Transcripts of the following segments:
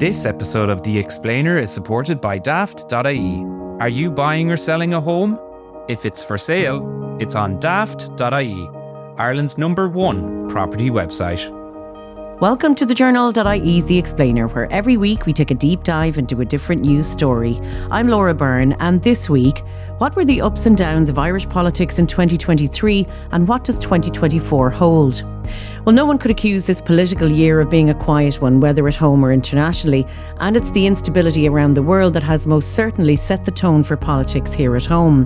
This episode of The Explainer is supported by daft.ie. Are you buying or selling a home? If it's for sale, it's on daft.ie, Ireland's #1 property website. Welcome to thejournal.ie's The Explainer, where every week we take a deep dive into a different news story. I'm Laura Byrne, and this week, what were the ups and downs of Irish politics in 2023 and what does 2024 hold? Well, no one could accuse this political year of being a quiet one, whether at home or internationally, and it's the instability around the world that has most certainly set the tone for politics here at home.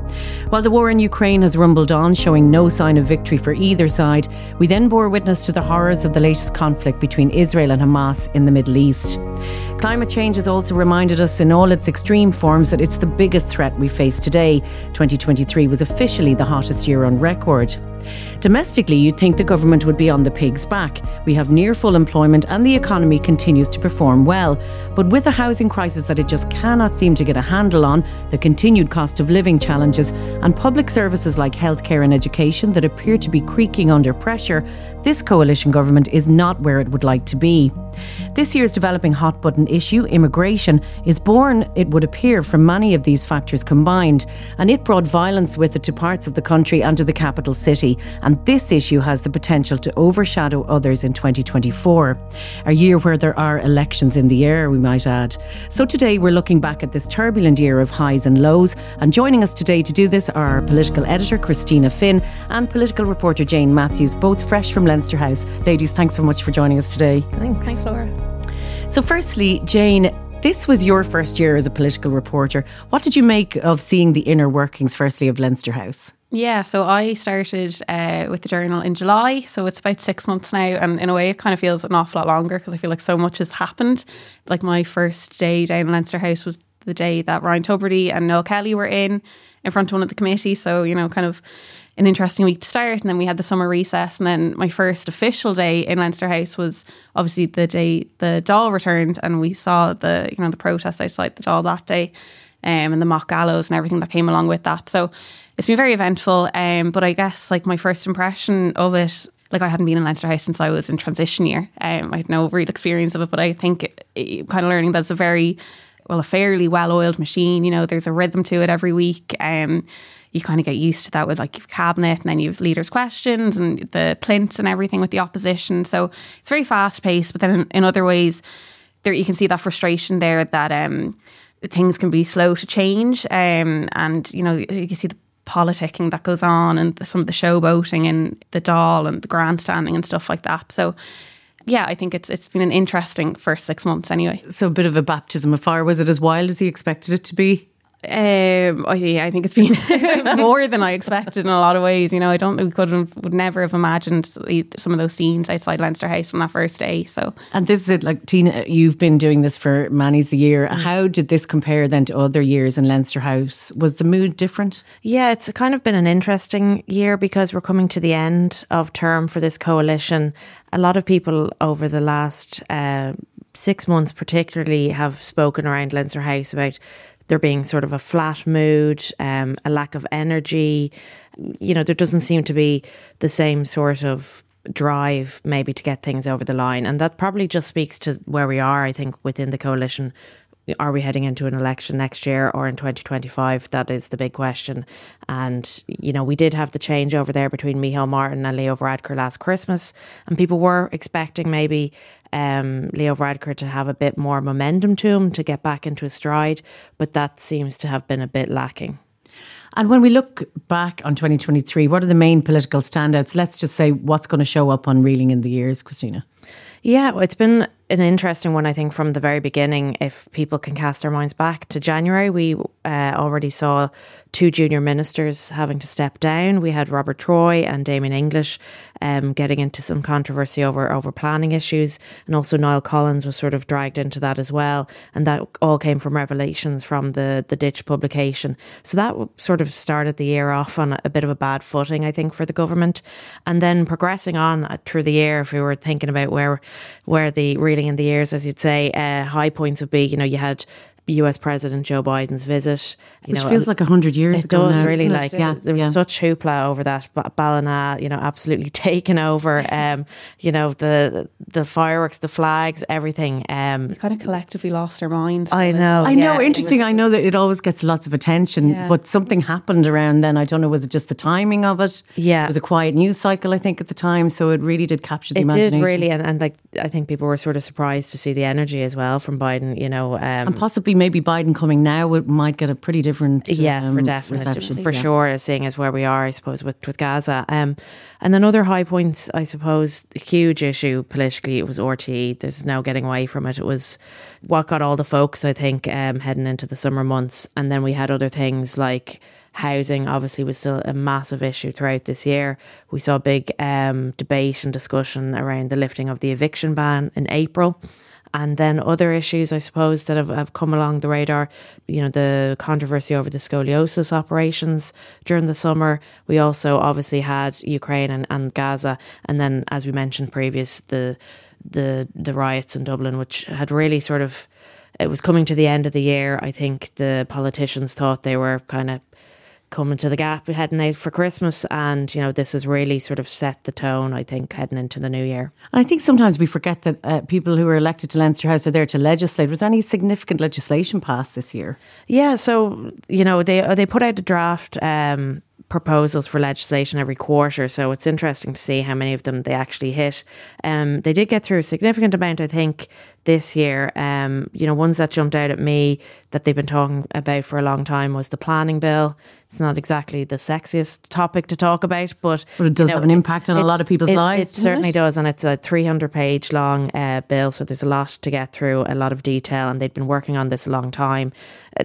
While the war in Ukraine has rumbled on, showing no sign of victory for either side, we then bore witness to the horrors of the latest conflict between Israel and Hamas in the Middle East. Climate change has also reminded us in all its extreme forms that it's the biggest threat we face today. 2023 was officially the hottest year on record. Domestically, you'd think the government would be on the pig's back. We have near full employment and the economy continues to perform well. But with the housing crisis that it just cannot seem to get a handle on, the continued cost of living challenges and public services like healthcare and education that appear to be creaking under pressure, this coalition government is not where it would like to be. This year's developing hot-button issue, immigration, is born, it would appear, from many of these factors combined, and it brought violence with it to parts of the country and to the capital city, and this issue has the potential to overshadow others in 2024, a year where there are elections in the air, we might add. So today we're looking back at this turbulent year of highs and lows, and joining us today to do this are our political editor, Christina Finn, and political reporter, Jane Matthews, both fresh from Leinster House. Ladies, thanks so much for joining us today. Thanks. So firstly, Jane, this was your first year as a political reporter. What did you make of seeing the inner workings, firstly, of Leinster House? Yeah, so I started with the Journal in July, so it's about 6 months now, and in a way it kind of feels an awful lot longer because I feel like so much has happened. Like my first day down in Leinster House was the day that Ryan Tubridy and Noel Kelly were in front of one of the committees, so, you know, kind of an interesting week to start, and then we had the summer recess, and then my first official day in Leinster House was obviously the day the Dáil returned, and we saw the, you know, the protests outside the Dáil that day, and the mock gallows and everything that came along with that. So it's been very eventful, but I guess like my first impression of it, like I hadn't been in Leinster House since I was in transition year. I had no real experience of it, but I think kind of learning that it's a very, well, a fairly well-oiled machine. You know, there's a rhythm to it every week. You kind of get used to that with like your cabinet, and then you have leaders' questions and the plinths and everything with the opposition. So it's very fast-paced, but then in other ways, there you can see that frustration there that things can be slow to change, and you know you see the politicking that goes on and some of the showboating and the Dáil and the grandstanding and stuff like that. So. Yeah, I think it's been an interesting first 6 months anyway. So a bit of a baptism of fire. Was it as wild as you expected it to be? I think it's been more than I expected in a lot of ways. You know, we would never have imagined some of those scenes outside Leinster House on that first day. So, and this is it, like Tina, you've been doing this for many's the year. Mm-hmm. How did this compare then to other years in Leinster House? Was the mood different? Yeah, it's kind of been an interesting year because we're coming to the end of term for this coalition. A lot of people over the last 6 months particularly have spoken around Leinster House about there being sort of a flat mood, a lack of energy. You know, there doesn't seem to be the same sort of drive maybe to get things over the line. And that probably just speaks to where we are, I think, within the coalition. Are we heading into an election next year or in 2025? That is the big question. And, you know, we did have the change over there between Micheál Martin and Leo Varadkar last Christmas. And people were expecting maybe Leo Varadkar to have a bit more momentum to him to get back into his stride. But that seems to have been a bit lacking. And when we look back on 2023, what are the main political standouts? Let's just say what's going to show up on Reeling in the Years, Christina? Yeah, it's been an interesting one, I think, from the very beginning. If people can cast their minds back to January, we already saw two junior ministers having to step down. We had Robert Troy and Damien English getting into some controversy over planning issues. And also Niall Collins was sort of dragged into that as well. And that all came from revelations from the Ditch publication. So that sort of started the year off on a bit of a bad footing, I think, for the government. And then progressing on through the year, if we were thinking about where the Reeling in the Years, as you'd say, high points would be, you know, you had US President Joe Biden's visit. Which feels like 100 years ago. It does, now, really. There was such hoopla over that. Ballina, absolutely taken over. The fireworks, the flags, everything. We kind of collectively lost our minds. I know. Interesting. I know that it always gets lots of attention, but something happened around then. I don't know, was it just the timing of it? Yeah. It was a quiet news cycle, I think, at the time. So it really did capture the imagination. It did, really. And like, I think people were sort of surprised to see the energy as well from Biden, and possibly maybe Biden coming now might get a pretty different reception. For sure, seeing as where we are, I suppose, with Gaza. And then other high points, I suppose, the huge issue politically, it was RTE. There's no getting away from it. It was what got all the folks, I think, heading into the summer months. And then we had other things like housing, obviously, was still a massive issue throughout this year. We saw a big debate and discussion around the lifting of the eviction ban in April. And then other issues, I suppose, that have come along the radar, the controversy over the scoliosis operations during the summer. We also obviously had Ukraine and Gaza. And then, as we mentioned previous, the riots in Dublin, which had really sort of, it was coming to the end of the year. I think the politicians thought they were kind of coming to the gap heading out for Christmas, and this has really sort of set the tone, I think, heading into the new year. And I think sometimes we forget that people who are elected to Leinster House are there to legislate. Was there any significant legislation passed this year? Yeah, so they put out a draft proposals for legislation every quarter, so it's interesting to see how many of them they actually hit. They did get through a significant amount, I think, this year. Ones that jumped out at me that they've been talking about for a long time was the planning bill. It's not exactly the sexiest topic to talk about, but it does have an impact on a lot of people's lives. It certainly does, and it's a 300-page long bill, so there's a lot to get through, a lot of detail, and they've been working on this a long time.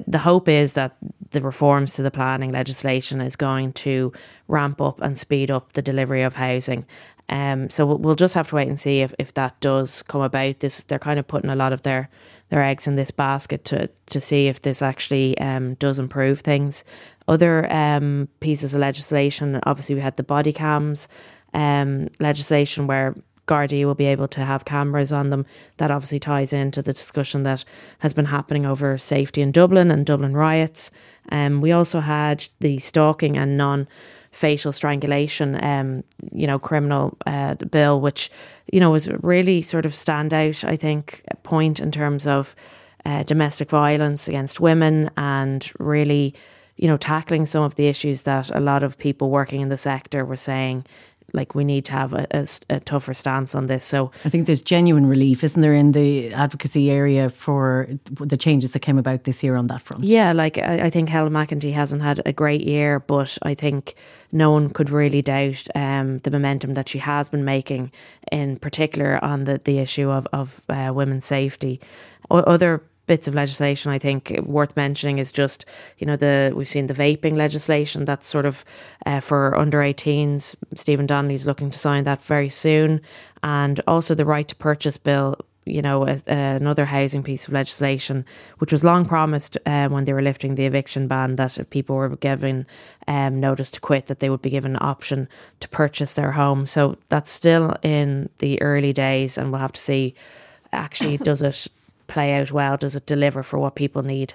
The hope is that the reforms to the planning legislation is going to ramp up and speed up the delivery of housing. So we'll just have to wait and see if that does come about. They're kind of putting a lot of their eggs in this basket to see if this actually does improve things. Other pieces of legislation, obviously we had the body cams legislation where Gardaí will be able to have cameras on them. That obviously ties into the discussion that has been happening over safety in Dublin and Dublin riots. We also had the stalking and non-facial strangulation, criminal bill, which, was really sort of standout, I think, point in terms of domestic violence against women and really, tackling some of the issues that a lot of people working in the sector were saying, like, we need to have a tougher stance on this. So I think there's genuine relief, isn't there, in the advocacy area for the changes that came about this year on that front? Yeah, like I think Helen McEntee hasn't had a great year, but I think no one could really doubt the momentum that she has been making, in particular on the issue of women's safety. Other bits of legislation, I think, worth mentioning is just, we've seen the vaping legislation that's sort of for under 18s. Stephen Donnelly's looking to sign that very soon. And also the right to purchase bill, another housing piece of legislation, which was long promised when they were lifting the eviction ban, that if people were given notice to quit, that they would be given an option to purchase their home. So that's still in the early days, and we'll have to see, actually, does it play out well? Does it deliver for what people need?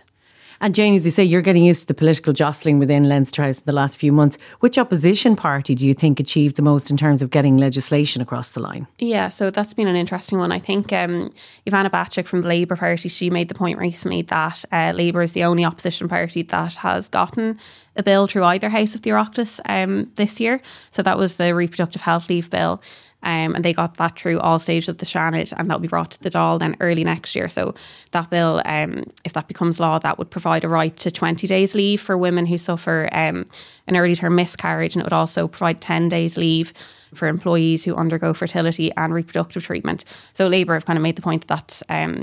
And Jane, as you say, you're getting used to the political jostling within Leinster House in the last few months. Which opposition party do you think achieved the most in terms of getting legislation across the line? Yeah, so that's been an interesting one. I think Ivana Bacik from the Labour Party, she made the point recently that Labour is the only opposition party that has gotten a bill through either House of the Oireachtas this year. So that was the reproductive health leave bill. And they got that through all stages of the Seanad, and that will be brought to the Dáil then early next year. So that bill, if that becomes law, that would provide a right to 20 days leave for women who suffer an early term miscarriage, and it would also provide 10 days leave for employees who undergo fertility and reproductive treatment. So Labour have kind of made the point that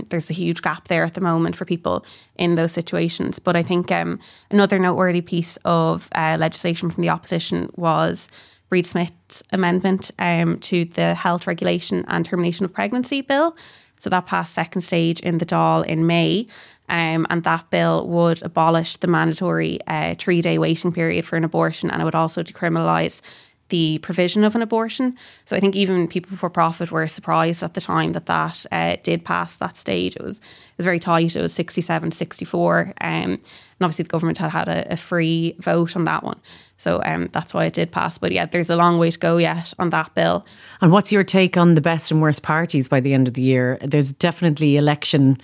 there's a huge gap there at the moment for people in those situations. But I think another noteworthy piece of legislation from the opposition was Reid Smith's amendment to the Health Regulation and Termination of Pregnancy Bill. So that passed second stage in the Dáil in May. And that bill would abolish the mandatory 3-day waiting period for an abortion, and it would also decriminalise the provision of an abortion. So I think even People Before Profit were surprised at the time that that did pass that stage. It was very tight. It was 67-64. And obviously the government had a free vote on that one. So that's why it did pass. But yeah, there's a long way to go yet on that bill. And what's your take on the best and worst parties by the end of the year? There's definitely election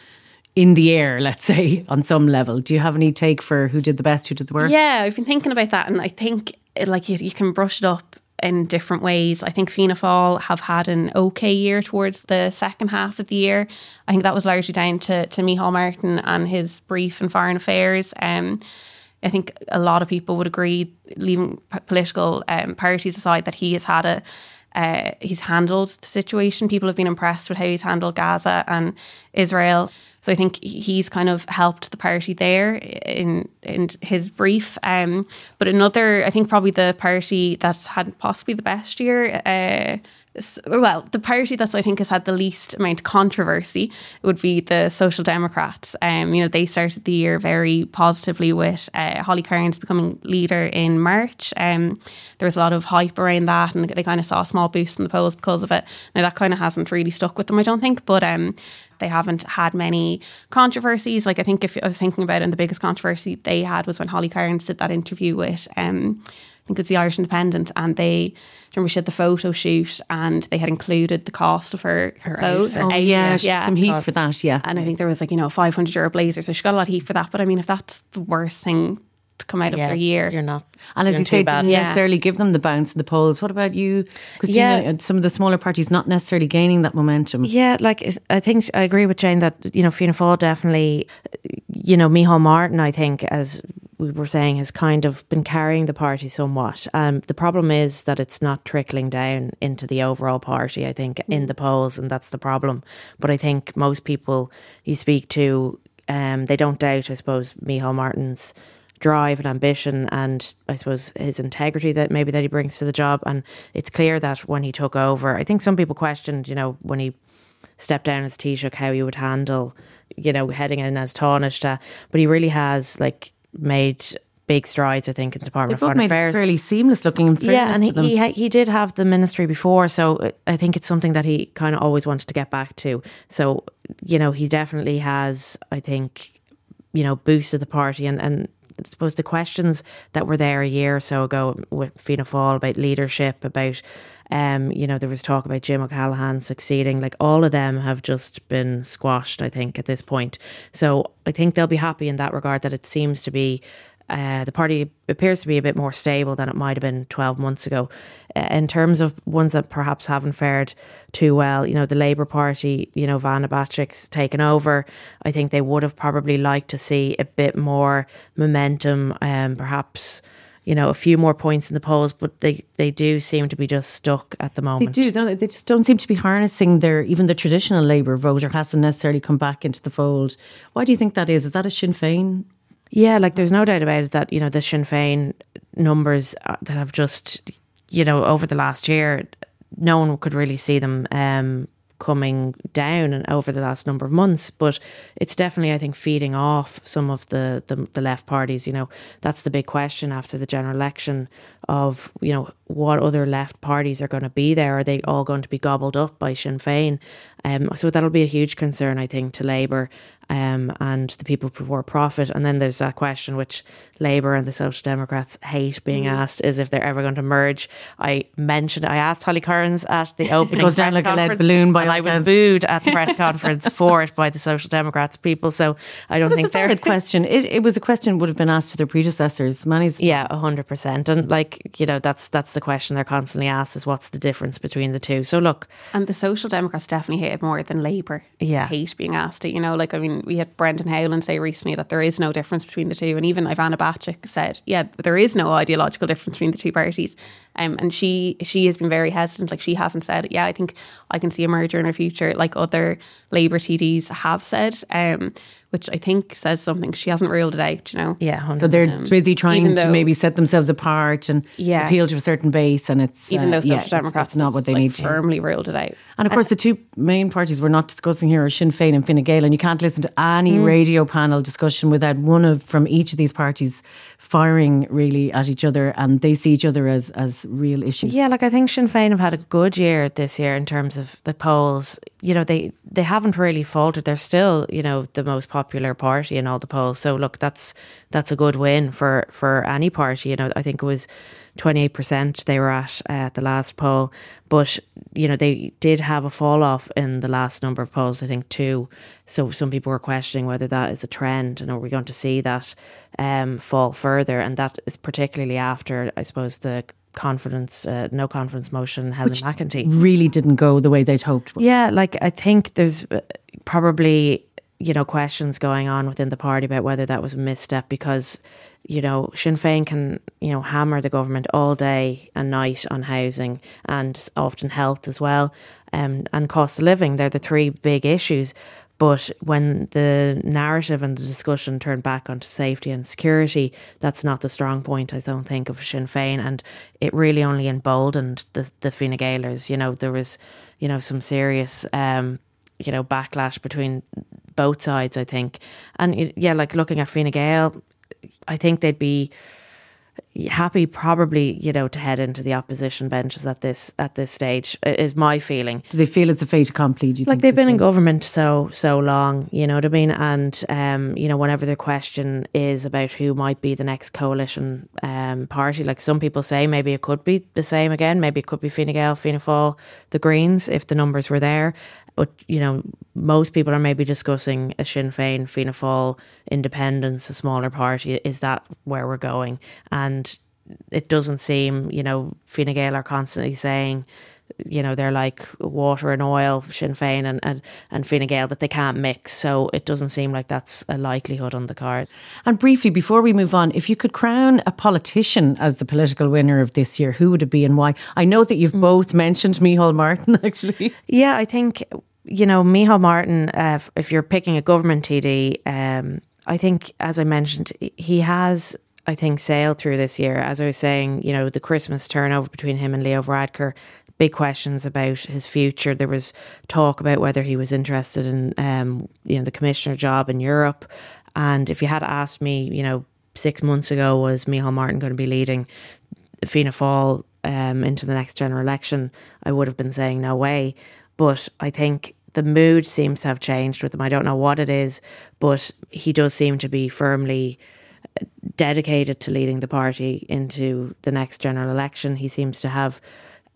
in the air, let's say, on some level. Do you have any take for who did the best, who did the worst? Yeah, I've been thinking about that, and I think you can brush it up in different ways. I think Fianna Fáil have had an okay year towards the second half of the year. I think that was largely down to Micheál Martin and his brief in foreign affairs. I think a lot of people would agree, leaving political parties aside, that he has had he's handled the situation. People have been impressed with how he's handled Gaza and Israel. So I think he's kind of helped the party there in his brief. But another, I think probably the party that's had possibly the best year, the party that's I think has had the least amount of controversy would be the Social Democrats. They started the year very positively with Holly Cairns becoming leader in March. There was a lot of hype around that, and they kind of saw a small boost in the polls because of it. Now that kind of hasn't really stuck with them, I don't think, but they haven't had many controversies. Like I think if I was thinking about it, and the biggest controversy they had was when Holly Cairns did that interview with I think it's the Irish Independent, and they remember she had the photo shoot and they had included the cost of her outfit. Some heat for that, yeah. And I think there was €500 blazer, so she got a lot of heat for that. But I mean, if that's the worst thing to come out of their year, you're not. And as you say, didn't necessarily give them the bounce in the polls. What about you, Christina? Yeah. Some of the smaller parties not necessarily gaining that momentum. Yeah, I think I agree with Jane that Fianna Fáil definitely, Micheál Martin, I think, as we were saying, has kind of been carrying the party somewhat. The problem is that it's not trickling down into the overall party, I think, in the polls, and that's the problem. But I think most people you speak to, they don't doubt, I suppose, Micheál Martin's drive and ambition, and I suppose his integrity that he brings to the job. And it's clear that when he took over, I think some people questioned, when he stepped down as Taoiseach, how he would handle, heading in as Taoiseach. But he really has, made big strides, I think, in the Department of Foreign Affairs. They both made it fairly seamless looking. Yeah, and he did have the ministry before, so I think it's something that he kind of always wanted to get back to. So, he definitely has, I think, boosted the party. And I suppose the questions that were there a year or so ago with Fianna Fáil about leadership, about there was talk about Jim O'Callaghan succeeding, all of them have just been squashed, I think, at this point. So I think they'll be happy in that regard, that it seems to be the party appears to be a bit more stable than it might have been 12 months ago. In terms of ones that perhaps haven't fared too well, the Labour Party, Ivana Bacik's taken over. I think they would have probably liked to see a bit more momentum, perhaps a few more points in the polls, but they do seem to be just stuck at the moment. They do, don't they? They just don't seem to be harnessing even the traditional Labour voter hasn't necessarily come back into the fold. Why do you think that is? Is that a Sinn Féin? Yeah, there's no doubt about it that, the Sinn Féin numbers that have just, over the last year, no one could really see them coming down and over the last number of months, but it's definitely, I think, feeding off some of the left parties. That's the big question after the general election of, what other left parties are going to be there. Are they all going to be gobbled up by Sinn Féin? So that'll be a huge concern, I think, to Labour and the People Before Profit. And then there's that question which Labour and the Social Democrats hate being asked, is if they're ever going to merge. I asked Holly Cairns at the opening press conference, lead balloon by and I was booed at the press conference for it by the Social Democrats people. So I don't think they're... It was a valid question. It was a question would have been asked to their predecessors. Manny's... Yeah, 100%. And that's the question they're constantly asked, is what's the difference between the two? So look... And the Social Democrats definitely hate it more than Labour. Yeah. Hate being asked it, we had Brendan Howland say recently that there is no difference between the two, and even Ivana Bacik said, there is no ideological difference between the two parties, and she has been very hesitant. She hasn't said, I think I can see a merger in our future, like other Labour TDs have said, which I think says something. She hasn't ruled it out, you know. Yeah, 100%. So they're busy trying to maybe set themselves apart and appeal to a certain base, and it's even though Social Democrats, it's not what they need to. Firmly ruled it out. And of course, the two main parties we're not discussing here are Sinn Féin and Fine Gael, and you can't listen to any radio panel discussion without one of from each of these parties firing really at each other, and they see each other as real issues. Yeah, like I think Sinn Féin have had a good year this year in terms of the polls. You know, they haven't really faltered. They're still, you know, the most popular party in all the polls. So look, that's a good win for any party. You know, I think it was 28% they were at the last poll, but you know they did have a fall off in the last number of polls, I think 2. So some people were questioning whether that is a trend and are we going to see that fall further, and that is particularly after, I suppose, the no confidence motion, Helen McEntee, really didn't go the way they'd hoped. Yeah, like I think there's probably, you know, questions going on within the party about whether that was a misstep, because, you know, Sinn Féin can, you know, hammer the government all day and night on housing and often health as well, and cost of living. They're the three big issues. But when the narrative and the discussion turned back onto safety and security, that's not the strong point, I don't think, of Sinn Féin. And it really only emboldened the Fine Gaelers. You know, there was, you know, some serious, you know, backlash between both sides, I think. And yeah, like looking at Fine Gael, I think they'd be happy probably, you know, to head into the opposition benches at this stage, is my feeling. Do they feel it's a fait accompli? Do you think they've been in government so long, you know what I mean? And, you know, whenever the question is about who might be the next coalition party, like some people say maybe it could be the same again, maybe it could be Fine Gael, Fianna Fáil, the Greens, if the numbers were there. But, you know, most people are maybe discussing a Sinn Féin, Fianna Fáil, independence, a smaller party. Is that where we're going? And it doesn't seem, you know, Fine Gael are constantly saying, you know, they're like water and oil, Sinn Féin and Fine Gael, that they can't mix. So it doesn't seem like that's a likelihood on the card. And briefly, before we move on, if you could crown a politician as the political winner of this year, who would it be and why? I know that you've both mentioned Micheál Martin, actually. Yeah, I think, you know, Micheál Martin, if you're picking a government TD, I think, as I mentioned, he has, I think, sailed through this year. As I was saying, you know, the Christmas turnover between him and Leo Varadkar, big questions about his future. There was talk about whether he was interested in, you know, the commissioner job in Europe. And if you had asked me, you know, 6 months ago, was Micheál Martin going to be leading Fianna Fáil into the next general election, I would have been saying no way. But I think the mood seems to have changed with him. I don't know what it is, but he does seem to be firmly dedicated to leading the party into the next general election. He seems to have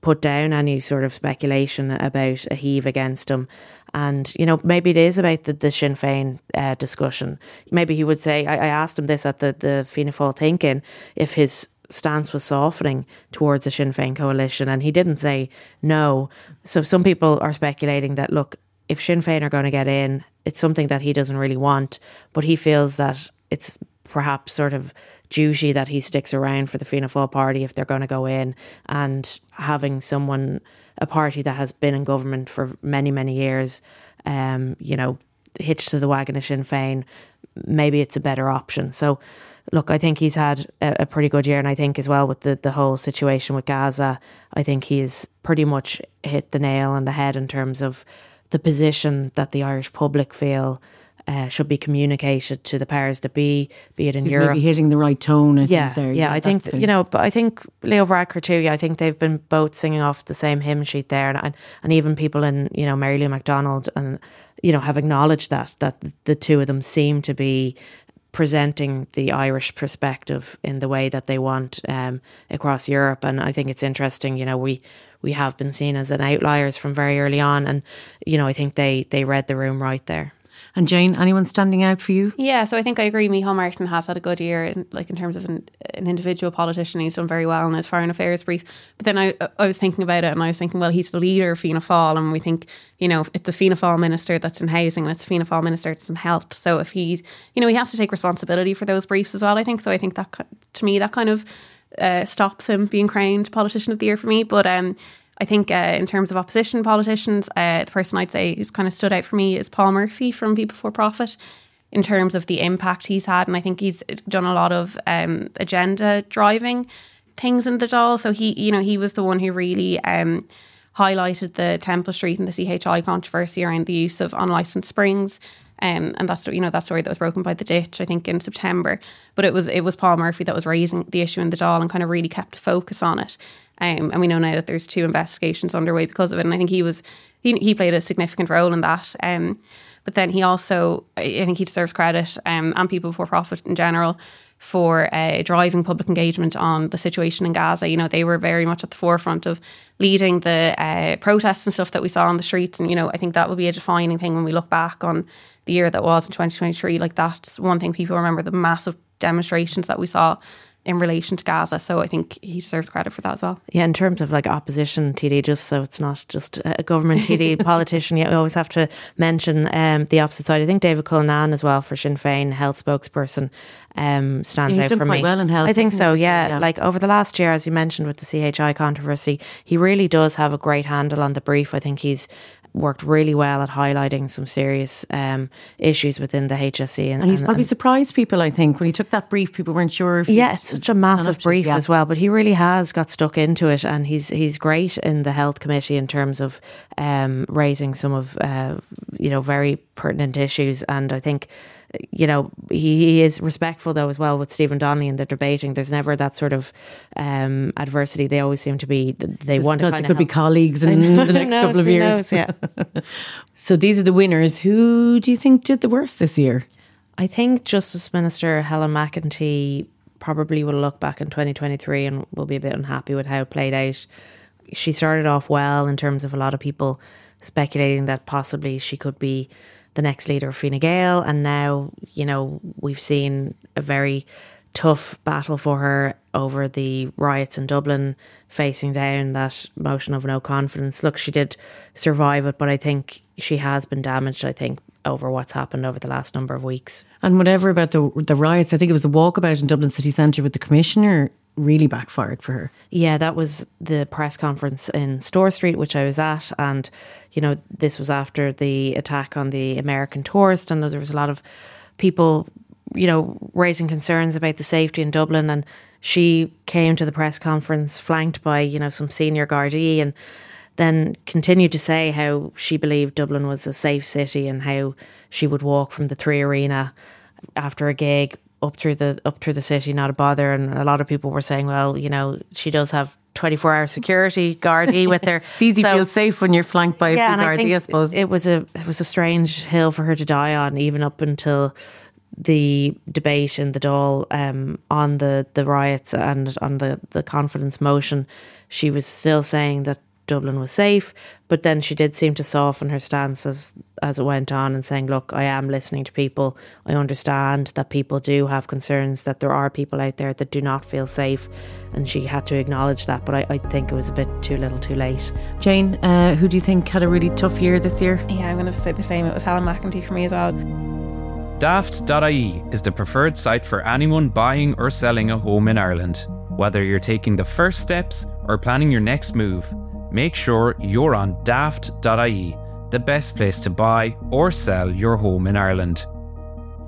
put down any sort of speculation about a heave against him. And, you know, maybe it is about the Sinn Féin discussion. Maybe he would say, I asked him this at the Fianna Fáil Thinking, if his stance was softening towards a Sinn Féin coalition, and he didn't say no. So some people are speculating that, look, if Sinn Féin are going to get in, it's something that he doesn't really want, but he feels that it's perhaps sort of duty that he sticks around for the Fianna Fáil party if they're going to go in, and having a party that has been in government for many, many years, you know, hitched to the wagon of Sinn Féin, maybe it's a better option. So look, I think he's had a pretty good year, and I think as well with the whole situation with Gaza, I think he's pretty much hit the nail on the head in terms of the position that the Irish public feel should be communicated to the powers that be it in Europe. Maybe hitting the right tone, I think, you know, but I think Leo Varadkar too, I think they've been both singing off the same hymn sheet there, and even people in, you know, Mary Lou McDonald and, you know, have acknowledged that the two of them seem to be presenting the Irish perspective in the way that they want across Europe. And I think it's interesting, you know, we have been seen as an outliers from very early on, and, you know, I think they read the room right there. And Jane, anyone standing out for you? Yeah, so I think I agree. Micheál Martin has had a good year, in terms of an individual politician. He's done very well in his foreign affairs brief. But then I was thinking about it, and I was thinking, well, he's the leader of Fianna Fáil, and we think, you know, it's a Fianna Fáil minister that's in housing, and it's a Fianna Fáil minister that's in health. So if he's, you know, he has to take responsibility for those briefs as well, I think. So I think that, to me, that kind of stops him being crowned politician of the year for me. But I think in terms of opposition politicians, the person I'd say who's kind of stood out for me is Paul Murphy from People Before Profit. in terms of the impact he's had. And I think he's done a lot of agenda driving things in the Dáil. So he was the one who really highlighted the Temple Street and the CHI controversy around the use of unlicensed springs. And that's, that story that was broken by the Ditch, I think, in September. But it was Paul Murphy that was raising the issue in the Dáil and kind of really kept focus on it. And we know now that there's 2 investigations underway because of it. And I think he played a significant role in that. But then he also, I think he deserves credit, and People Before Profit in general, for driving public engagement on the situation in Gaza. They were very much at the forefront of leading the protests and stuff that we saw on the streets. And, I think that will be a defining thing when we look back on the year that was in 2023. Like, that's one thing people remember, the massive demonstrations that we saw in relation to Gaza. So I think he deserves credit for that as well. Yeah, in terms of opposition TD, just so it's not just a government TD politician, we always have to mention the opposite side. I think David Cullinan as well for Sinn Féin, health spokesperson, stands out for me. He's done quite well in health. I think so, yeah. Over the last year, as you mentioned with the CHI controversy, he really does have a great handle on the brief. I think he's worked really well at highlighting some serious issues within the HSE. And he's probably surprised people, I think. When he took that brief, people weren't sure. It's such a massive brief as well, but he really has got stuck into it, and he's great in the Health Committee in terms of raising some of, very pertinent issues. And I think, he is respectful though as well with Stephen Donnelly and the debating. There's never that sort of adversity. They always seem to be, they want to kind of be colleagues in the next couple of years. Knows, yeah. So these are the winners. Who do you think did the worst this year? I think Justice Minister Helen McEntee probably will look back in 2023 and will be a bit unhappy with how it played out. She started off well in terms of a lot of people speculating that possibly she could be the next leader of Fine Gael, and now, we've seen a very tough battle for her over the riots in Dublin, facing down that motion of no confidence. Look, she did survive it, but I think she has been damaged, over what's happened over the last number of weeks. And whatever about the riots, I think it was the walkabout in Dublin city centre with the commissioner really backfired for her. Yeah, that was the press conference in Store Street, which I was at, and this was after the attack on the American tourist, and there was a lot of people raising concerns about the safety in Dublin, and she came to the press conference flanked by some senior Gardaí, and then continued to say how she believed Dublin was a safe city and how she would walk from the 3 Arena after a gig up through the city, not a bother. And a lot of people were saying, well, she does have 24-hour security Gardaí with her. It's easy to feel safe when you're flanked by a Gardaí, I suppose. It was a strange hill for her to die on, even up until the debate in the Dáil on the riots and on the confidence motion. She was still saying that Dublin was safe, but then she did seem to soften her stance as it went on, and saying, look, I am listening to people. I understand that people do have concerns, that there are people out there that do not feel safe, and she had to acknowledge that, but I think it was a bit too little too late. Jane, who do you think had a really tough year this year? Yeah, I'm going to say the same. It was Helen McEntee for me as well. Daft.ie is the preferred site for anyone buying or selling a home in Ireland. Whether you're taking the first steps or planning your next move, make sure you're on daft.ie, the best place to buy or sell your home in Ireland.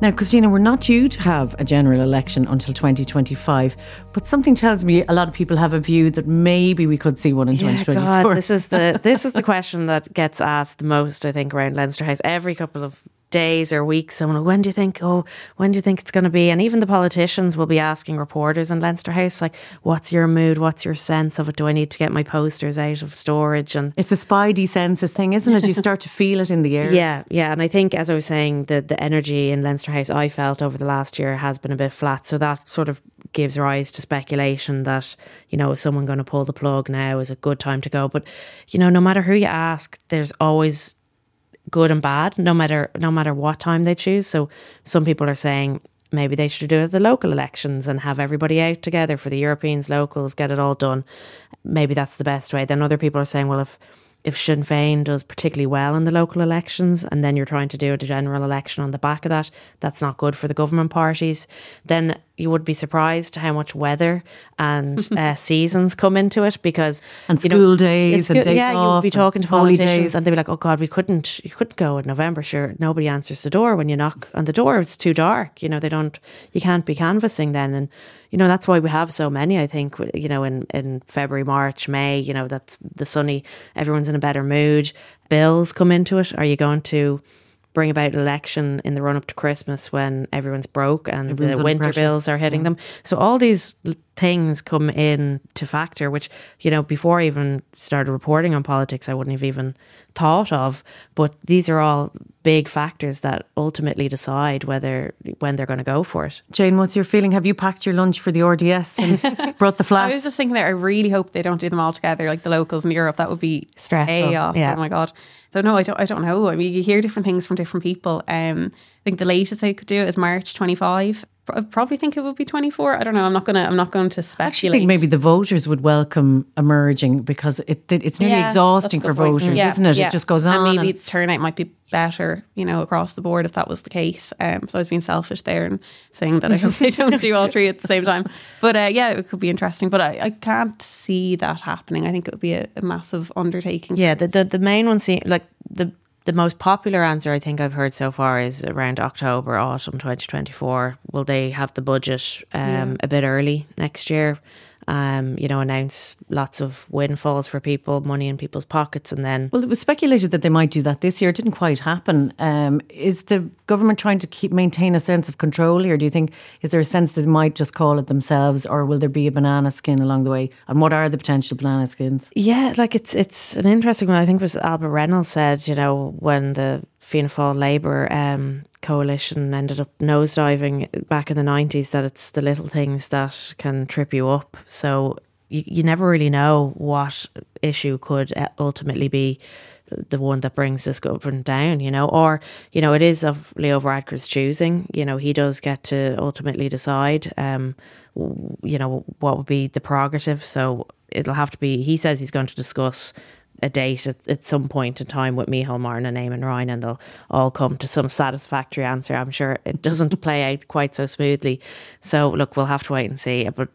Now, Christina, we're not due to have a general election until 2025, but something tells me a lot of people have a view that maybe we could see one in 2024. God, this is the question that gets asked the most, I think, around Leinster House every couple of days or weeks. Someone, when do you think it's going to be? And even the politicians will be asking reporters in Leinster House, what's your mood? What's your sense of it? Do I need to get my posters out of storage? And it's a spidey senses thing, isn't it? You start to feel it in the air. Yeah. And I think, as I was saying, the energy in Leinster House, I felt over the last year, has been a bit flat. So that sort of gives rise to speculation that, is someone going to pull the plug now? Is it a good time to go? But, no matter who you ask, there's always good and bad, no matter what time they choose. So some people are saying maybe they should do it at the local elections and have everybody out together for the Europeans, locals, get it all done. Maybe that's the best way. Then other people are saying, well, if Sinn Féin does particularly well in the local elections and then you're trying to do a general election on the back of that, that's not good for the government parties. Then you would be surprised how much weather and seasons come into it, because and school days and days off. Yeah, you'd be talking to politicians and they'd be like, "Oh God, you couldn't go in November." Sure, nobody answers the door when you knock on the door. It's too dark. You can't be canvassing then, and that's why we have so many. I think in February, March, May. That's the sunny. Everyone's in a better mood. Bills come into it. Are you going to bring about election in the run-up to Christmas when everyone's broke and everyone's the winter bills are hitting them? So all these things come in to factor, which, before I even started reporting on politics, I wouldn't have even thought of. But these are all big factors that ultimately decide when they're going to go for it. Jane, what's your feeling? Have you packed your lunch for the RDS and brought the flag? I was just thinking that I really hope they don't do them all together, like the locals in Europe. That would be stressful. Yeah. Oh my God. So no, I don't know. I mean, you hear different things from different people. I think the latest they could do is March 25. I probably think it would be 24. I don't know. I'm not going to speculate. I actually think maybe the voters would welcome a merging, because it's nearly exhausting for voters, isn't it? Yeah. It just goes on. And maybe turnout might be better, across the board, if that was the case. So I was being selfish there and saying that I hope they don't do all three at the same time. But it could be interesting. But I can't see that happening. I think it would be a massive undertaking. Yeah, the main one, like the most popular answer I think I've heard so far is around October, autumn 2024. Will they have the budget a bit early next year? Announce lots of windfalls for people, money in people's pockets, and then... Well, it was speculated that they might do that this year. It didn't quite happen. Is the government trying to maintain a sense of control here? Do you think, is there a sense that they might just call it themselves, or will there be a banana skin along the way? And what are the potential banana skins? Yeah, like it's an interesting one. I think it was Albert Reynolds said, when the Fianna Fáil Labour coalition ended up nosediving back in the 90s, that it's the little things that can trip you up. So you never really know what issue could ultimately be the one that brings this government down, or, it is of Leo Varadkar's choosing. He does get to ultimately decide, what would be the prerogative. So it'll have to be, he says he's going to discuss a date at some point in time with Micheál Martin and Eamon Ryan, and they'll all come to some satisfactory answer. I'm sure it doesn't play out quite so smoothly. So look, we'll have to wait and see. But,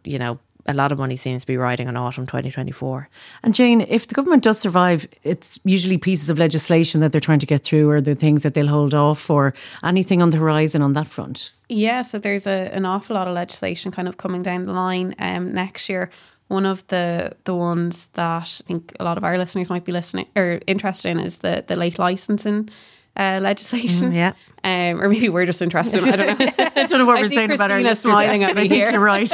a lot of money seems to be riding on autumn 2024. And Jane, if the government does survive, it's usually pieces of legislation that they're trying to get through, or the things that they'll hold off, or anything on the horizon on that front. Yeah, so there's an awful lot of legislation kind of coming down the line next year. One of the ones that I think a lot of our listeners might be listening or interested in is the late licensing legislation. Or maybe we're just interested. I don't know. I don't know what we're saying about our listeners. Smiling at me here. You're right.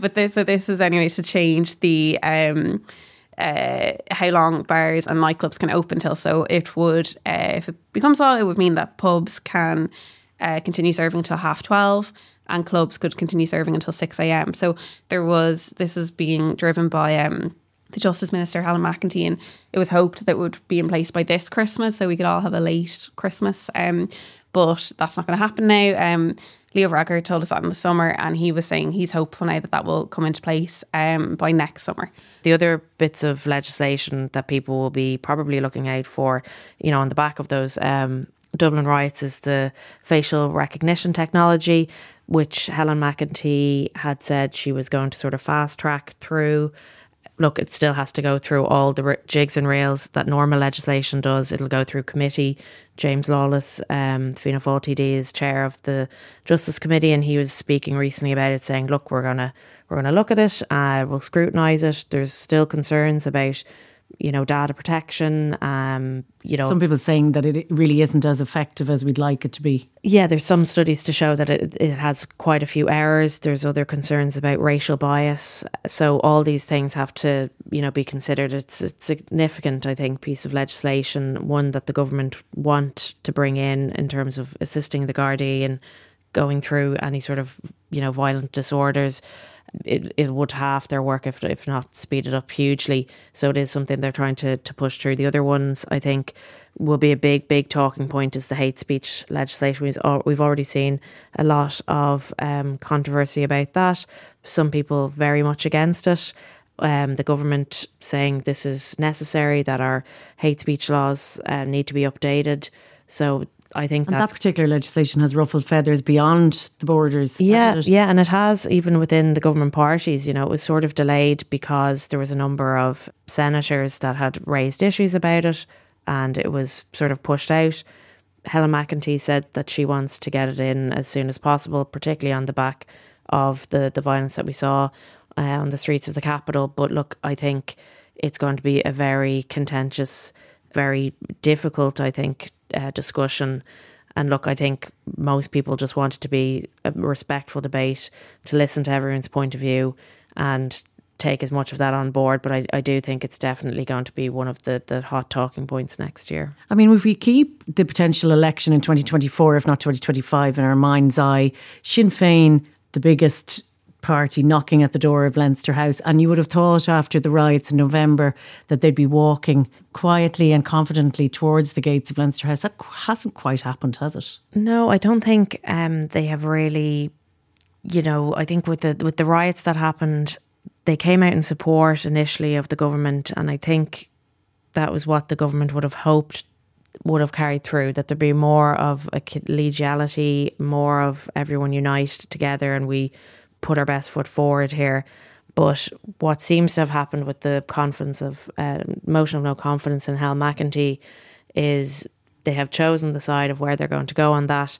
But this is anyway to change the how long bars and nightclubs can open till. So it would, if it becomes law, it would mean that pubs can continue serving until 12:30. And clubs could continue serving until 6 a.m. So this is being driven by the Justice Minister, Helen McEntee, and it was hoped that it would be in place by this Christmas, so we could all have a late Christmas. But that's not going to happen now. Leo Varadkar told us that in the summer, and he was saying he's hopeful now that will come into place by next summer. The other bits of legislation that people will be probably looking out for, on the back of those Dublin riots, is the facial recognition technology, which Helen McEntee had said she was going to sort of fast track through. Look, it still has to go through all the jigs and reels that normal legislation does. It'll go through committee. James Lawless, Fianna Fáil TD, is chair of the Justice Committee, and he was speaking recently about it, saying, look, we're gonna look at it, we'll scrutinise it. There's still concerns about data protection. Some people saying that it really isn't as effective as we'd like it to be. Yeah, there's some studies to show that it has quite a few errors. There's other concerns about racial bias. So all these things have to, be considered. It's a significant, I think, piece of legislation, one that the government want to bring in terms of assisting the Gardaí and going through any sort of, violent disorders. It would halve their work, if not speed it up hugely. So it is something they're trying to push through. The other ones, I think, will be a big talking point, is the hate speech legislation. We've already seen a lot of controversy about that. Some people very much against it. The government saying this is necessary, that our hate speech laws need to be updated. So I think and that particular legislation has ruffled feathers beyond the borders. Yeah, yeah, and it has even within the government parties. You know, it was sort of delayed because there was a number of senators that had raised issues about it, and it was sort of pushed out. Helen McEntee said that she wants to get it in as soon as possible, particularly on the back of the violence that we saw on the streets of the capital. But look, I think it's going to be a very contentious, very difficult, I think, discussion. And look, I think most people just want it to be a respectful debate, to listen to everyone's point of view and take as much of that on board. But I do think it's definitely going to be one of the hot talking points next year. I mean, if we keep the potential election in 2024, if not 2025, in our mind's eye, Sinn Féin, the biggest party, knocking at the door of Leinster House, and you would have thought after the riots in November that they'd be walking quietly and confidently towards the gates of Leinster House. That hasn't quite happened, has it? No, I don't think they have really, you know, I think with the riots that happened, they came out in support initially of the government, and I think that was what the government would have hoped would have carried through, that there'd be more of a collegiality, more of everyone united together and we put our best foot forward here. But what seems to have happened with the motion of no confidence in Helen McEntee is they have chosen the side of where they're going to go on that.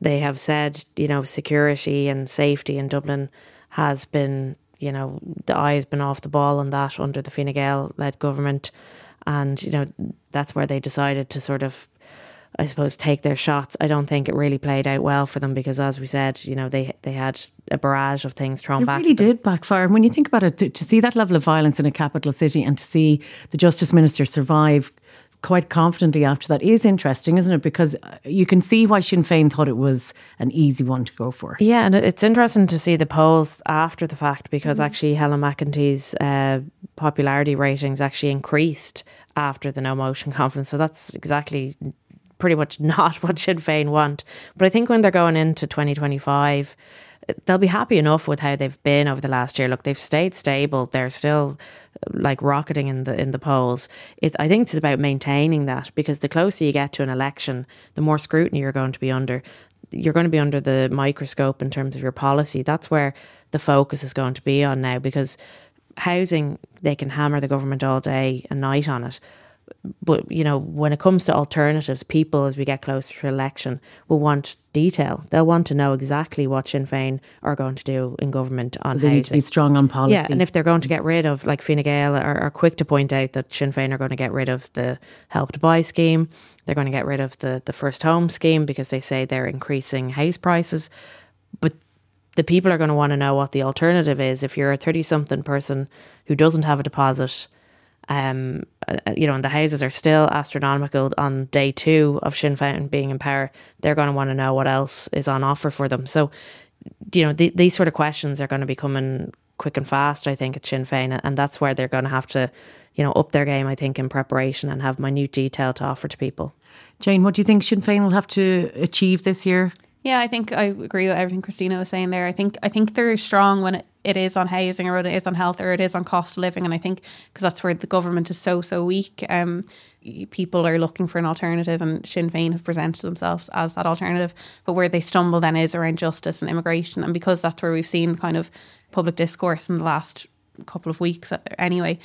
They have said, you know, security and safety in Dublin has been, you know, the eye has been off the ball on that under the Fine Gael-led government. And, you know, that's where they decided to sort of, I suppose, take their shots. I don't think it really played out well for them because, as we said, you know, they had a barrage of things thrown back. It really did backfire. And when you think about it, to see that level of violence in a capital city and to see the Justice Minister survive quite confidently after that is interesting, isn't it? Because you can see why Sinn Féin thought it was an easy one to go for. Yeah, and it's interesting to see the polls after the fact because actually Helen McEntee's popularity ratings actually increased after the no motion conference. So that's exactly pretty much not what Sinn Féin want. But I think when they're going into 2025, they'll be happy enough with how they've been over the last year. Look, they've stayed stable. They're still like rocketing in the polls. I think it's about maintaining that, because the closer you get to an election, the more scrutiny you're going to be under. You're going to be under the microscope in terms of your policy. That's where the focus is going to be on now, because housing, they can hammer the government all day and night on it. But, you know, when it comes to alternatives, people, as we get closer to election, will want detail. They'll want to know exactly what Sinn Féin are going to do in government on housing. So they need to be strong on policy. Yeah, and if they're going to get rid of, like Fine Gael are quick to point out that Sinn Féin are going to get rid of the Help to Buy scheme. They're going to get rid of the First Home scheme because they say they're increasing house prices. But the people are going to want to know what the alternative is. If you're a 30-something person who doesn't have a deposit, you know, and the houses are still astronomical on day 2 of Sinn Féin being in power, they're going to want to know what else is on offer for them. So, you know, these sort of questions are going to be coming quick and fast, I think, at Sinn Féin, and that's where they're going to have to, you know, up their game, I think, in preparation and have minute detail to offer to people. Jane, what do you think Sinn Féin will have to achieve this year? Yeah, I think I agree with everything Christina was saying there. I think they're strong when it is on housing, or it is on health, or it is on cost of living. And I think because that's where the government is so weak, people are looking for an alternative, and Sinn Féin have presented themselves as that alternative. But where they stumble then is around justice and immigration. And because that's where we've seen kind of public discourse in the last couple of weeks anyway,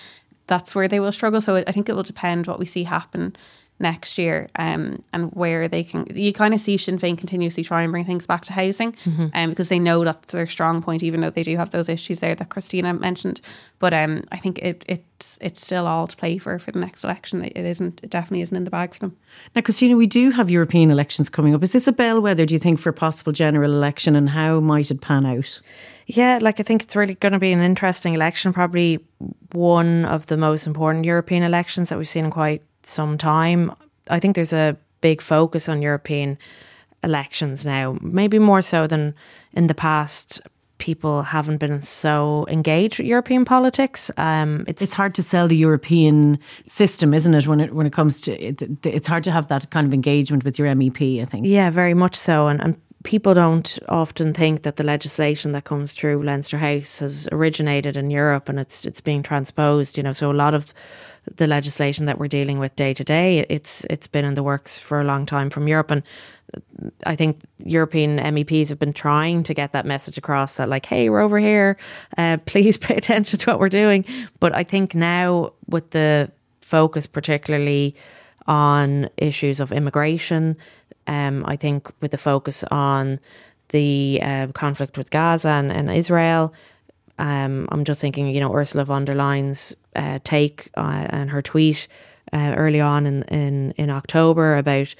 that's where they will struggle. So I think it will depend what we see happen next year, and where they can. You kind of see Sinn Féin continuously try and bring things back to housing, because they know that's their strong point, even though they do have those issues there that Christina mentioned. But I think it's still all to play for the next election. It definitely isn't in the bag for them. Now, Christina, we do have European elections coming up. Is this a bellwether, do you think, for a possible general election, and how might it pan out? Yeah, like I think it's really going to be an interesting election, probably one of the most important European elections that we've seen in quite some time. I think there's a big focus on European elections now, maybe more so than in the past. People haven't been so engaged with European politics. It's hard to sell the European system, isn't it? When it comes to it, it's hard to have that kind of engagement with your MEP, I think. Yeah, very much so. And people don't often think that the legislation that comes through Leinster House has originated in Europe and it's being transposed. You know, so a lot of the legislation that we're dealing with day to day. It's been in the works for a long time from Europe, and I think European MEPs have been trying to get that message across that, like, hey, we're over here, please pay attention to what we're doing. But I think now with the focus particularly on issues of immigration, I think with the focus on the conflict with Gaza and Israel, I'm just thinking, you know, Ursula von der Leyen's take and her tweet early on in October about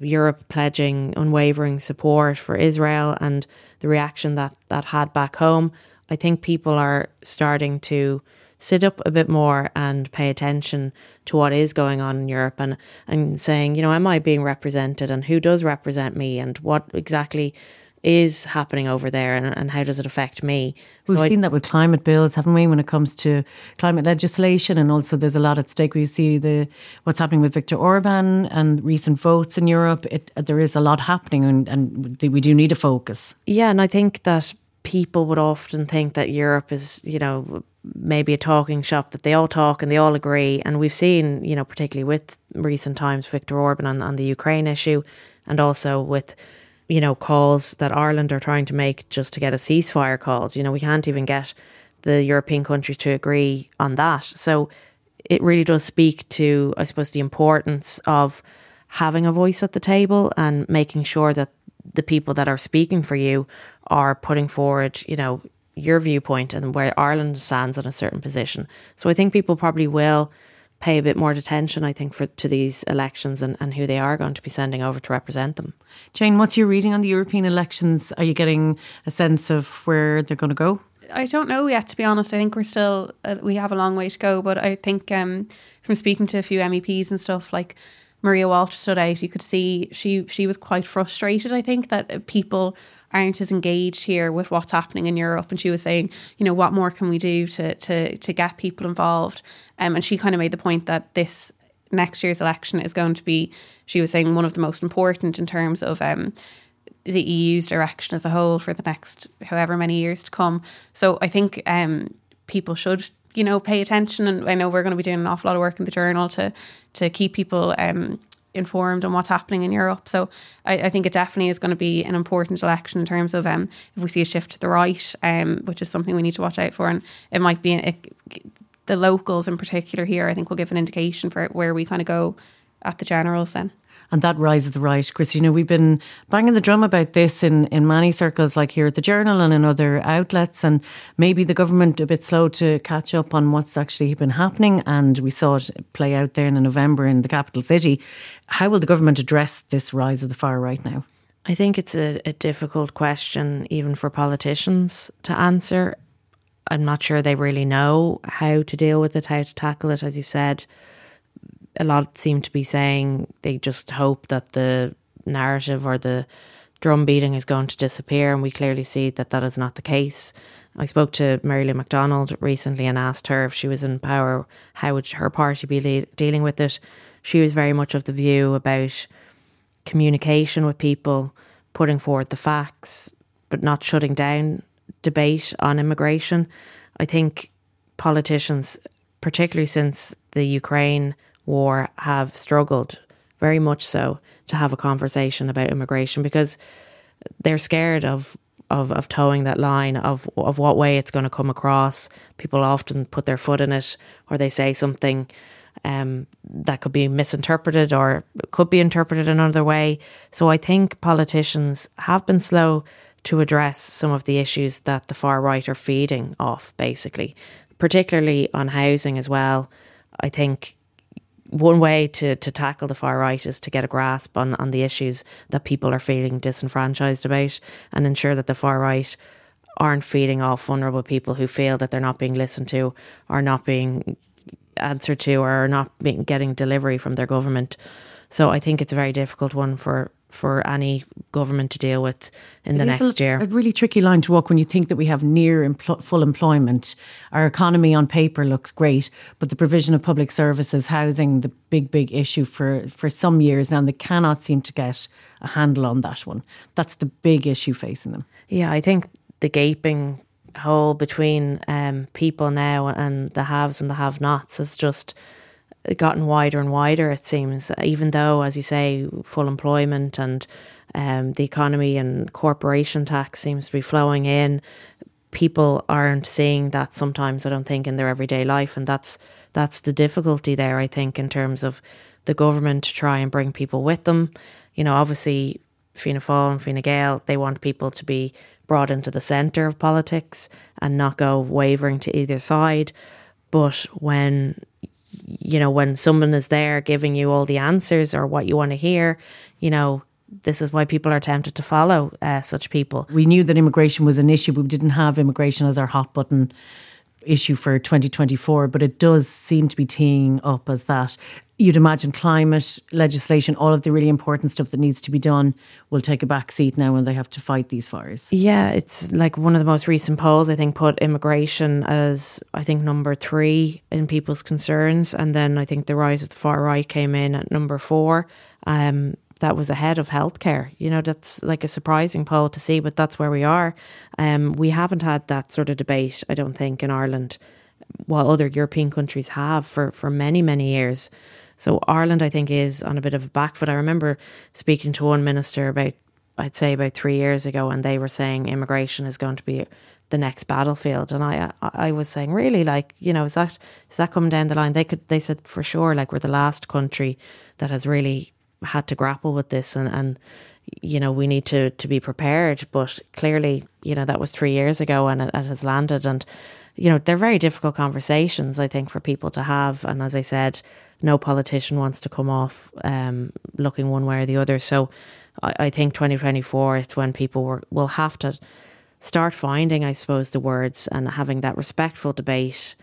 Europe pledging unwavering support for Israel and the reaction that had back home. I think people are starting to sit up a bit more and pay attention to what is going on in Europe and saying, you know, am I being represented, and who does represent me, and what exactly is happening over there, and how does it affect me? We've seen that with climate bills, haven't we, when it comes to climate legislation, and also there's a lot at stake. We see what's happening with Viktor Orban and recent votes in Europe. There is a lot happening, and we do need a focus. Yeah, and I think that people would often think that Europe is, you know, maybe a talking shop, that they all talk and they all agree. And we've seen, you know, particularly with recent times, Viktor Orban on the Ukraine issue, and also with, you know, calls that Ireland are trying to make just to get a ceasefire called. You know, we can't even get the European countries to agree on that. So it really does speak to, I suppose, the importance of having a voice at the table and making sure that the people that are speaking for you are putting forward, you know, your viewpoint and where Ireland stands in a certain position. So I think people probably will pay a bit more attention, I think, to these elections and who they are going to be sending over to represent them. Jane, what's your reading on the European elections? Are you getting a sense of where they're going to go? I don't know yet, to be honest. I think we're still, we have a long way to go, but I think from speaking to a few MEPs and stuff, like Maria Walsh stood out. You could see she was quite frustrated, I think, that people aren't as engaged here with what's happening in Europe. And she was saying, you know, what more can we do to get people involved? And she kind of made the point that this next year's election is going to be, she was saying, one of the most important in terms of the EU's direction as a whole for the next however many years to come. So I think people should, you know, pay attention. And I know we're going to be doing an awful lot of work in the Journal to keep people informed on what's happening in Europe. So I think it definitely is going to be an important election in terms of if we see a shift to the right, which is something we need to watch out for. And it might be the locals in particular here, I think, will give an indication for where we kind of go at the generals then. And that rise of the right, Christina, we've been banging the drum about this in many circles, like here at the Journal and in other outlets, and maybe the government a bit slow to catch up on what's actually been happening, and we saw it play out there in November in the capital city. How will the government address this rise of the far right now? I think it's a difficult question even for politicians to answer. I'm not sure they really know how to deal with it, how to tackle it, as you've said. A lot seem to be saying they just hope that the narrative or the drum beating is going to disappear, and we clearly see that is not the case. I spoke to Mary Lou McDonald recently and asked her, if she was in power, how would her party be dealing with it? She was very much of the view about communication with people, putting forward the facts, but not shutting down debate on immigration. I think politicians, particularly since the Ukraine war, have struggled very much so to have a conversation about immigration, because they're scared of towing that line of what way it's going to come across. People often put their foot in it, or they say something that could be misinterpreted or could be interpreted another way. So I think politicians have been slow to address some of the issues that the far right are feeding off, basically, particularly on housing as well. I think one way to tackle the far right is to get a grasp on the issues that people are feeling disenfranchised about, and ensure that the far right aren't feeding off vulnerable people who feel that they're not being listened to, or not being answered to, or getting delivery from their government. So I think it's a very difficult one for any government to deal with in the next year. It's a really tricky line to walk when you think that we have near full employment. Our economy on paper looks great, but the provision of public services, housing, the big issue for some years now, and they cannot seem to get a handle on that one. That's the big issue facing them. Yeah, I think the gaping hole between people now and the haves and the have-nots is just gotten wider and wider, it seems, even though, as you say, full employment and the economy and corporation tax seems to be flowing in. People aren't seeing that sometimes, I don't think, in their everyday life. And that's the difficulty there, I think, in terms of the government to try and bring people with them. You know, obviously, Fianna Fáil and Fine Gael, they want people to be brought into the centre of politics and not go wavering to either side. But when, you know, when someone is there giving you all the answers or what you want to hear, you know, this is why people are tempted to follow such people. We knew that immigration was an issue, but we didn't have immigration as our hot button issue for 2024, but it does seem to be teeing up as that. You'd imagine climate legislation, all of the really important stuff that needs to be done, will take a back seat now when they have to fight these fires. Yeah, it's like one of the most recent polls, I think, put immigration as, I think, number 3 in people's concerns. And then I think the rise of the far right came in at number 4. That was ahead of healthcare. You know, that's like a surprising poll to see, but that's where we are. We haven't had that sort of debate, I don't think, in Ireland, while other European countries have for many, many years. So Ireland, I think, is on a bit of a back foot. I remember speaking to one minister about 3 years ago, and they were saying immigration is going to be the next battlefield. And I was saying, really, like, you know, is that coming down the line? They said, for sure, like, we're the last country that has really had to grapple with this, and you know, we need to be prepared. But clearly, you know, that was 3 years ago and it has landed. And, you know, they're very difficult conversations, I think, for people to have. And as I said, no politician wants to come off looking one way or the other. So I think 2024, it's when people will have to start finding, I suppose, the words and having that respectful debate,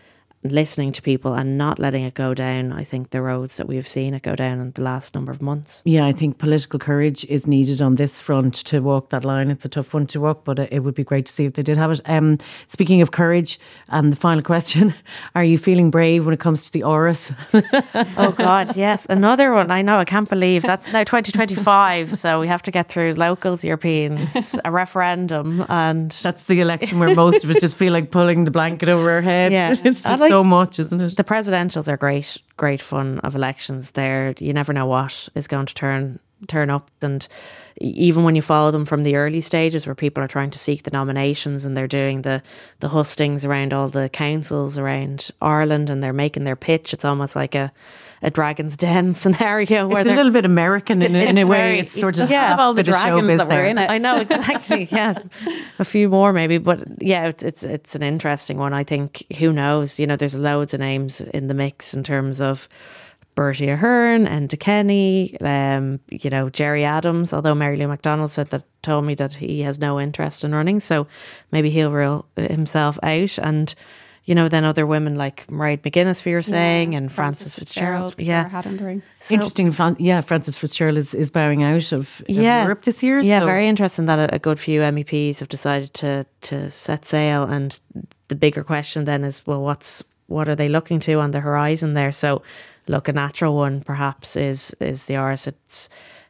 listening to people and not letting it go down, I think, the roads that we've seen it go down in the last number of months. Yeah, I think political courage is needed on this front to walk that line. It's a tough one to walk, but it would be great to see if they did have it. Speaking of courage, the final question, are you feeling brave when it comes to the Oireas? Oh God, yes, another one. I know, I can't believe that's now 2025, so we have to get through locals, Europeans, a referendum, and that's the election where most of us just feel like pulling the blanket over our head. Yeah. It's just so much, isn't it? The presidentials are great fun of elections. There, you never know what is going to turn up, and even when you follow them from the early stages where people are trying to seek the nominations and they're doing the hustings around all the councils around Ireland and they're making their pitch, it's almost like a Dragon's Den scenario. Where it's a little bit American in a way. It's sort of all the dragons that were in it. I know, exactly. Yeah, a few more maybe, but yeah, it's an interesting one. I think, who knows? You know, there's loads of names in the mix in terms of Bertie Ahern and De Kenny, you know, Gerry Adams, although Mary Lou McDonald told me that he has no interest in running, so maybe he'll rule himself out. And, you know, then other women like Mairead McGuinness, we were saying, and Frances Fitzgerald. Yeah, had him during. So, interesting. Frances Fitzgerald is bowing out of Europe this year. Yeah, so very interesting that a good few MEPs have decided to set sail. And the bigger question then is, well, what are they looking to on the horizon there? So, look, a natural one perhaps is the Oireas.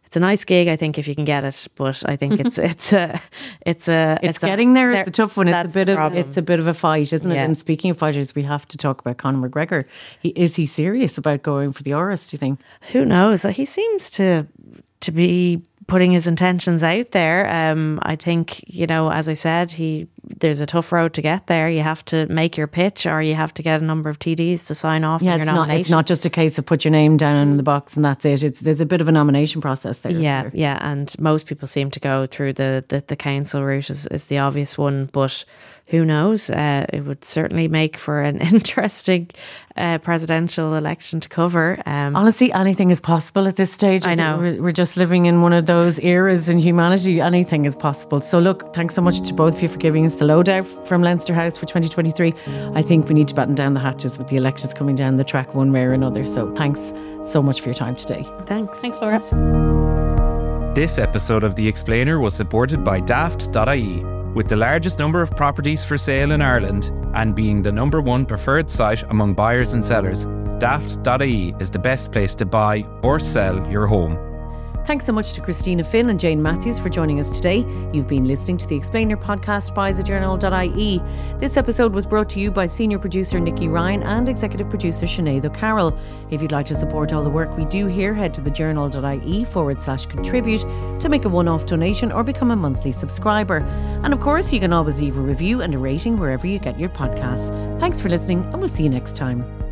It's a nice gig, I think, if you can get it. But I think it's getting there is the tough one. It's a bit of a fight, isn't it? Yeah. And speaking of fighters, we have to talk about Conor McGregor. Is he serious about going for the Oireas, do you think? Who knows? He seems to be putting his intentions out there. I think, you know, as I said, there's a tough road to get there. You have to make your pitch, or you have to get a number of TDs to sign off. Yeah, it's not just a case of put your name down in the box and that's it. There's a bit of a nomination process there. Yeah, and most people seem to go through the council route is the obvious one, but who knows? It would certainly make for an interesting presidential election to cover. Honestly, anything is possible at this stage. I know. We're just living in one of those eras in humanity. Anything is possible. So look, thanks so much to both of you for giving us the lowdown from Leinster House for 2023. I think we need to batten down the hatches with the elections coming down the track one way or another. So thanks so much for your time today. Thanks. Thanks, Laura. This episode of The Explainer was supported by daft.ie. With the largest number of properties for sale in Ireland and being the #1 preferred site among buyers and sellers, daft.ie is the best place to buy or sell your home. Thanks so much to Christina Finn and Jane Matthews for joining us today. You've been listening to The Explainer podcast by thejournal.ie. This episode was brought to you by senior producer Nikki Ryan and executive producer Sinead O'Carroll. If you'd like to support all the work we do here, head to thejournal.ie/contribute to make a one-off donation or become a monthly subscriber. And of course, you can always leave a review and a rating wherever you get your podcasts. Thanks for listening, and we'll see you next time.